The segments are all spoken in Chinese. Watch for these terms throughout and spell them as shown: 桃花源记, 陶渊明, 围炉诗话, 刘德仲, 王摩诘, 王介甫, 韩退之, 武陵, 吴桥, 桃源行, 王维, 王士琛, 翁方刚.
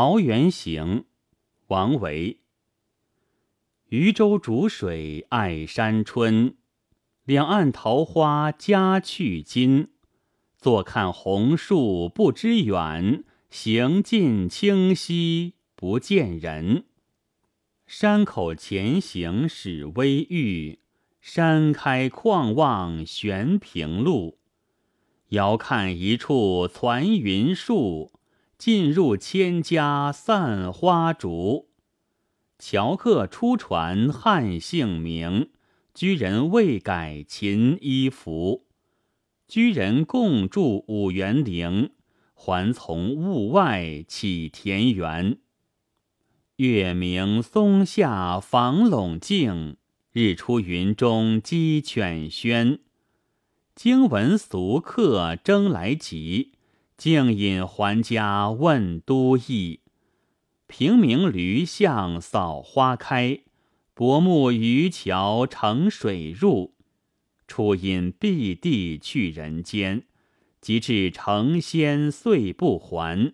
桃源行，王维。渔舟逐水爱山春，两岸桃花家去今。坐看红树不知远，行尽清溪不见人。山口前行始微欲，山开旷望悬平路。遥看一处攒云树，进入千家散花竹。樵客初传汉姓名，居人未改秦衣服。居人共住五园陵，还从雾外起田园。月明松下房垄静，日出云中鸡犬喧。经闻俗客争来集，径引还家问都邑。平明驴巷扫花开，薄暮渔樵乘水入。初因避地去人间，及至成仙遂不还。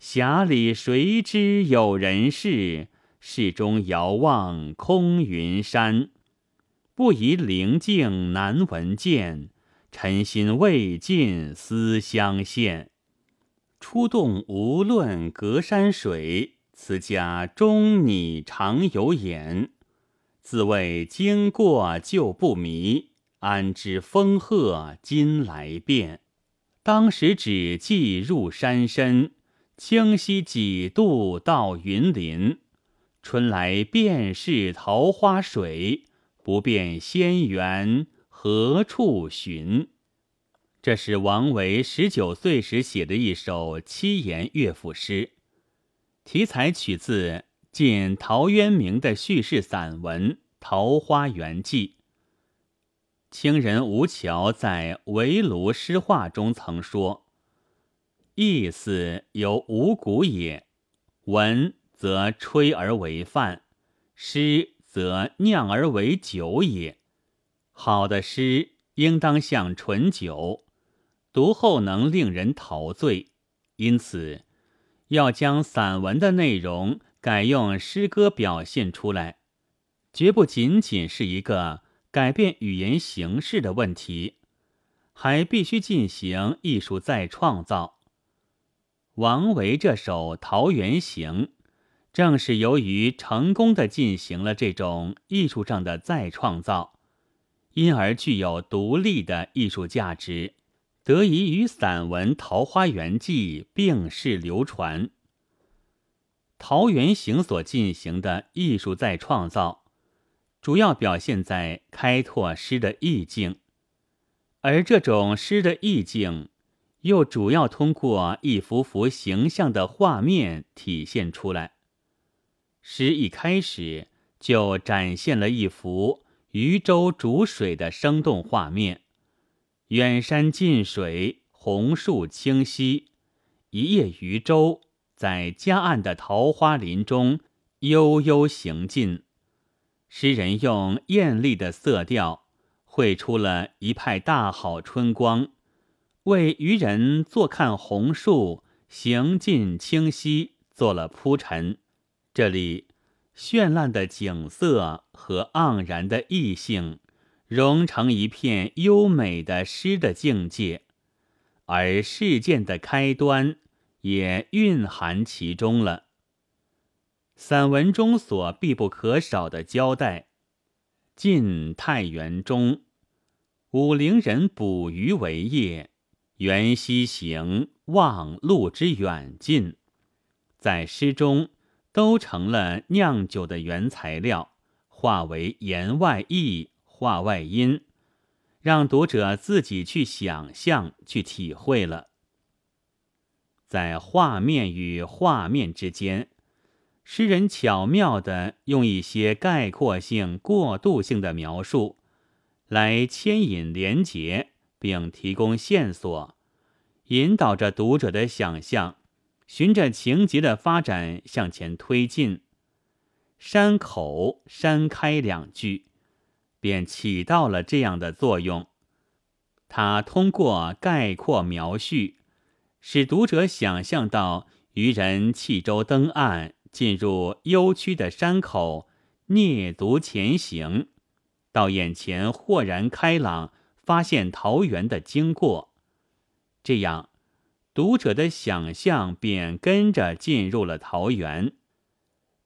匣里谁知有人事，室中遥望空云山。不宜灵境难闻见，尘心未尽思乡县。出洞无论隔山水，此家终拟常有眼。自谓经过就不迷，安知风壑今来变。当时只记入山深，清溪几度到云林。春来便是桃花水，不辨仙源何处寻。这是王维19岁时写的一首7言乐府诗，题材取自晋陶渊明的叙事散文《桃花源记》。清人吴桥在《围炉诗话》中曾说，意思由五谷也，文则吹而为饭，诗则酿而为酒也。好的诗应当像醇酒，读后能令人陶醉，因此要将散文的内容改用诗歌表现出来，绝不仅仅是一个改变语言形式的问题，还必须进行艺术再创造。王维这首《桃源行》正是由于成功地进行了这种艺术上的再创造，因而具有独立的艺术价值，得以与散文《桃花源记》并世流传。《桃源行》所进行的艺术再创造，主要表现在开拓诗的意境，而这种诗的意境又主要通过一幅幅形象的画面体现出来。诗一开始就展现了一幅渔舟逐水的生动画面，远山近水，红树清溪，一叶渔舟在夹岸的桃花林中悠悠行进。诗人用艳丽的色调绘出了一派大好春光，为渔人坐看红树行进清溪做了铺陈。这里绚烂的景色和盎然的意兴融成一片优美的诗的境界，而事件的开端也蕴含其中了。散文中所必不可少的交代，晋太元中，武陵人捕鱼为业，缘溪行，望路之远近，在诗中都成了酿酒的原材料，化为言外意、话外音，让读者自己去想象、去体会了。在画面与画面之间，诗人巧妙地用一些概括性、过渡性的描述来牵引连结，并提供线索，引导着读者的想象，循着情节的发展向前推进。山口、山开两句便起到了这样的作用，它通过概括描叙，使读者想象到渔人弃舟登岸，进入幽曲的山口，蹑足前行，到眼前豁然开朗，发现桃源的经过。这样，读者的想象便跟着进入了桃源，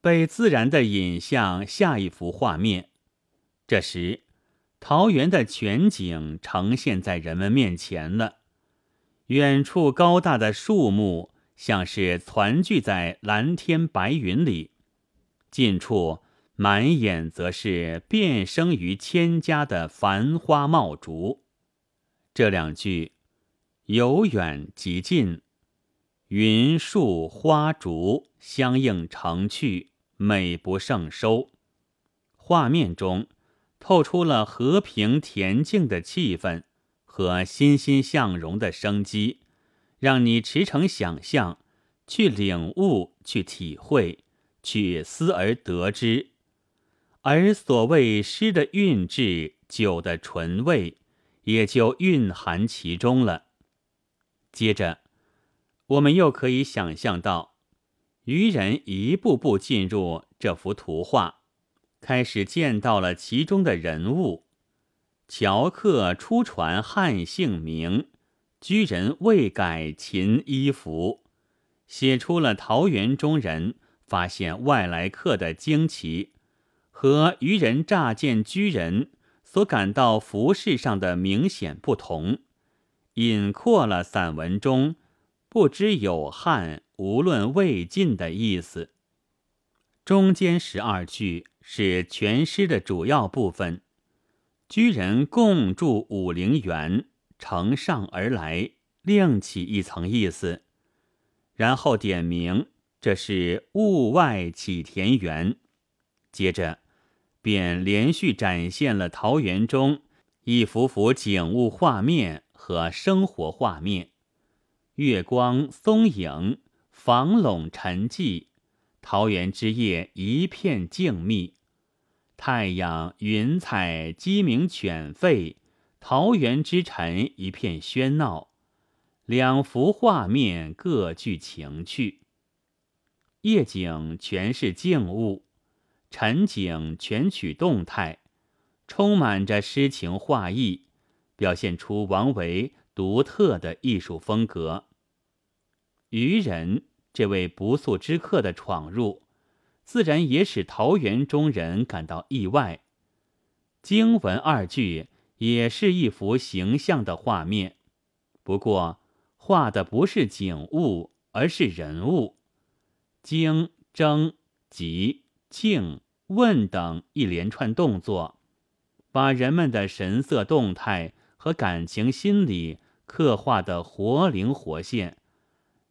被自然地引向下一幅画面。这时，桃源的全景呈现在人们面前了。远处高大的树木像是攒聚在蓝天白云里，近处满眼则是遍生于千家的繁花茂竹。这两句由远及近，云树花竹相映成趣，美不胜收。画面中透出了和平恬静的气氛和欣欣向荣的生机，让你驰骋想象，去领悟，去体会，去思而得之。而所谓诗的韵致，酒的醇味，也就蕴含其中了。接着我们又可以想象到，渔人一步步进入这幅图画，开始见到了其中的人物。樵客初传汉姓名，居人未改秦衣服，写出了桃源中人发现外来客的惊奇，和渔人乍见居人所感到服饰上的明显不同，引括了散文中不知有汉，无论魏晋的意思。中间12句是全诗的主要部分。居人共住武陵源，乘上而来，另起一层意思。然后点明这是物外起田园，接着便连续展现了桃源中一幅幅景物画面和生活画面。月光松影，房垄沉寂，桃源之夜一片静谧，太阳云彩鸡鸣犬吠，桃源之晨一片喧闹。两幅画面各具情趣，夜景全是静物，晨景全取动态，充满着诗情画意，表现出王维独特的艺术风格。渔人这位不速之客的闯入，自然也使桃源中人感到意外。经文2句也是一幅形象的画面，不过画的不是景物，而是人物。经、征、集、敬、问等一连串动作，把人们的神色动态和感情心理刻画得活灵活现，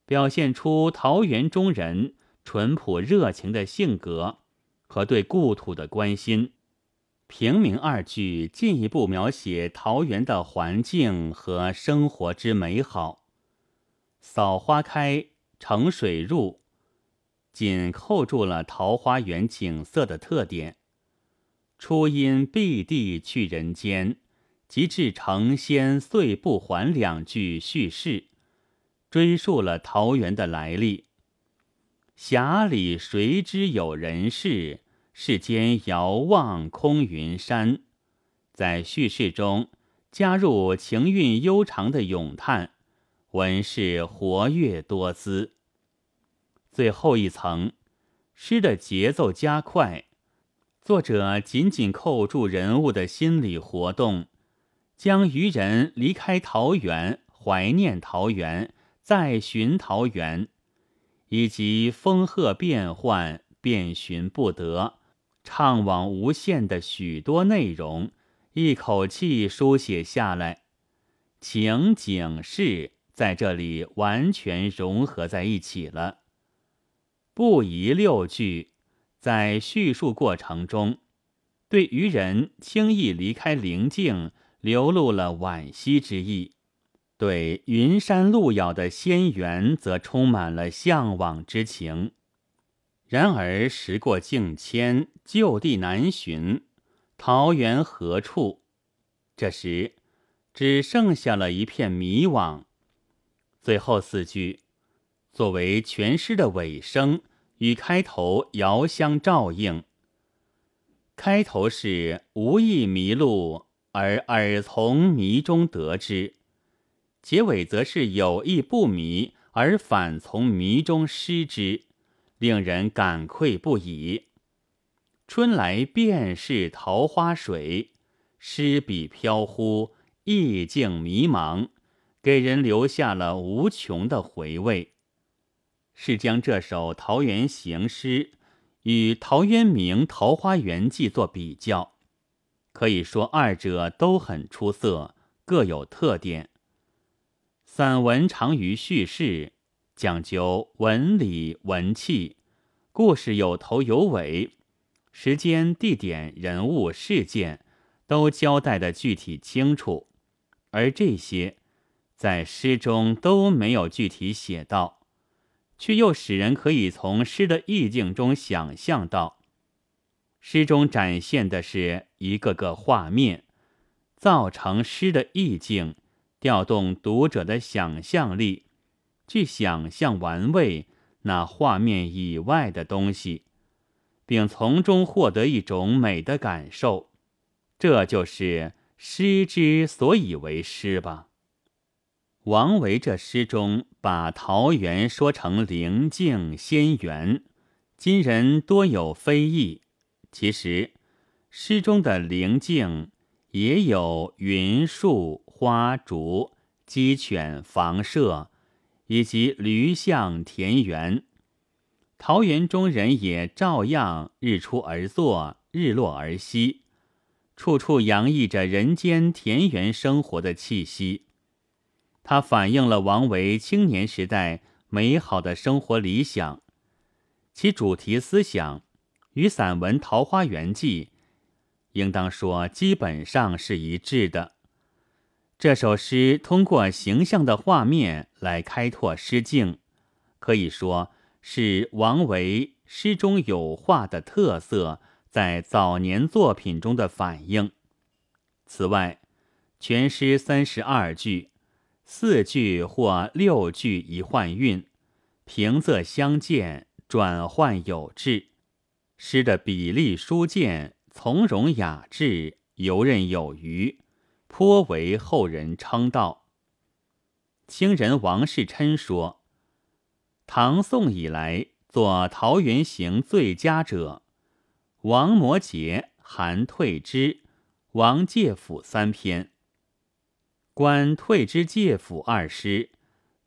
表现出桃源中人淳朴热情的性格和对故土的关心。平明2句进一步描写桃源的环境和生活之美好。扫花开，乘水入，紧扣住了桃花源景色的特点。初因避地去人间，及至成仙遂不还2句叙事，追溯了桃源的来历。匣里谁知有人事，世间遥望空云山，在叙事中加入情韵悠长的咏叹，文饰活跃多姿。最后一层，诗的节奏加快，作者紧紧扣住人物的心理活动，将渔人离开桃源、怀念桃源、再寻桃源，以及风壑变幻、遍寻不得、怅惘无限的许多内容一口气书写下来。情景事在这里完全融合在一起了。不疑6句在叙述过程中对渔人轻易离开宁静流露了惋惜之意，对云山路遥的仙缘则充满了向往之情。然而时过境迁，旧地难寻，桃源何处？这时只剩下了一片迷惘。最后4句作为全诗的尾声，与开头遥相照应。开头是无意迷路，而耳从迷中得知；结尾则是有意不迷，而反从迷中失之，令人感愧不已。春来便是桃花水，诗笔飘忽，意境迷茫，给人留下了无穷的回味。是将这首《桃源行》诗与陶渊明《桃花源记》做比较，可以说二者都很出色，各有特点。散文长于叙事，讲究文理文气，故事有头有尾，时间、地点、人物、事件都交代得具体清楚，而这些在诗中都没有具体写到，却又使人可以从诗的意境中想象到。诗中展现的是一个个画面，造成诗的意境，调动读者的想象力，去想象玩味那画面以外的东西，并从中获得一种美的感受。这就是诗之所以为诗吧。王维这诗中把桃源说成灵境仙园，今人多有非议。其实诗中的灵境也有云树、花竹、鸡犬、房舍，以及驴巷田园。桃源中人也照样日出而作，日落而息，处处洋溢着人间田园生活的气息。它反映了王维青年时代美好的生活理想，其主题思想与散文《桃花源记》应当说基本上是一致的。这首诗通过形象的画面来开拓诗境，可以说是王维诗中有画的特色在早年作品中的反映。此外，全诗32句，4句或6句一换韵，平仄相间，转换有致，诗的比例书简从容雅致，游刃有余，颇为后人称道。清人王士琛说，唐宋以来作《桃源行》最佳者，王摩诘、韩退之、王介甫3篇，观退之、介甫2诗，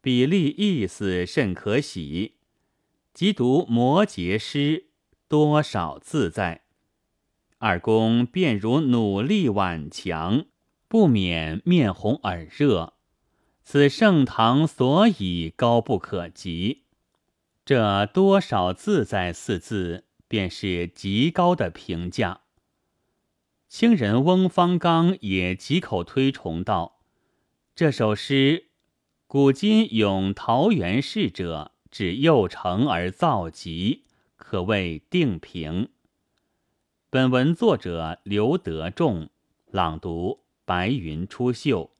比例意思甚可喜，即读摩诘诗多少自在。二公便如努力挽强，不免面红耳热，此盛唐所以高不可及。这多少自在4字便是极高的评价。清人翁方刚也几口推崇道，这首诗古今咏桃源事者，指幼成而造极，可谓定评。本文作者刘德仲，朗读白云出岫。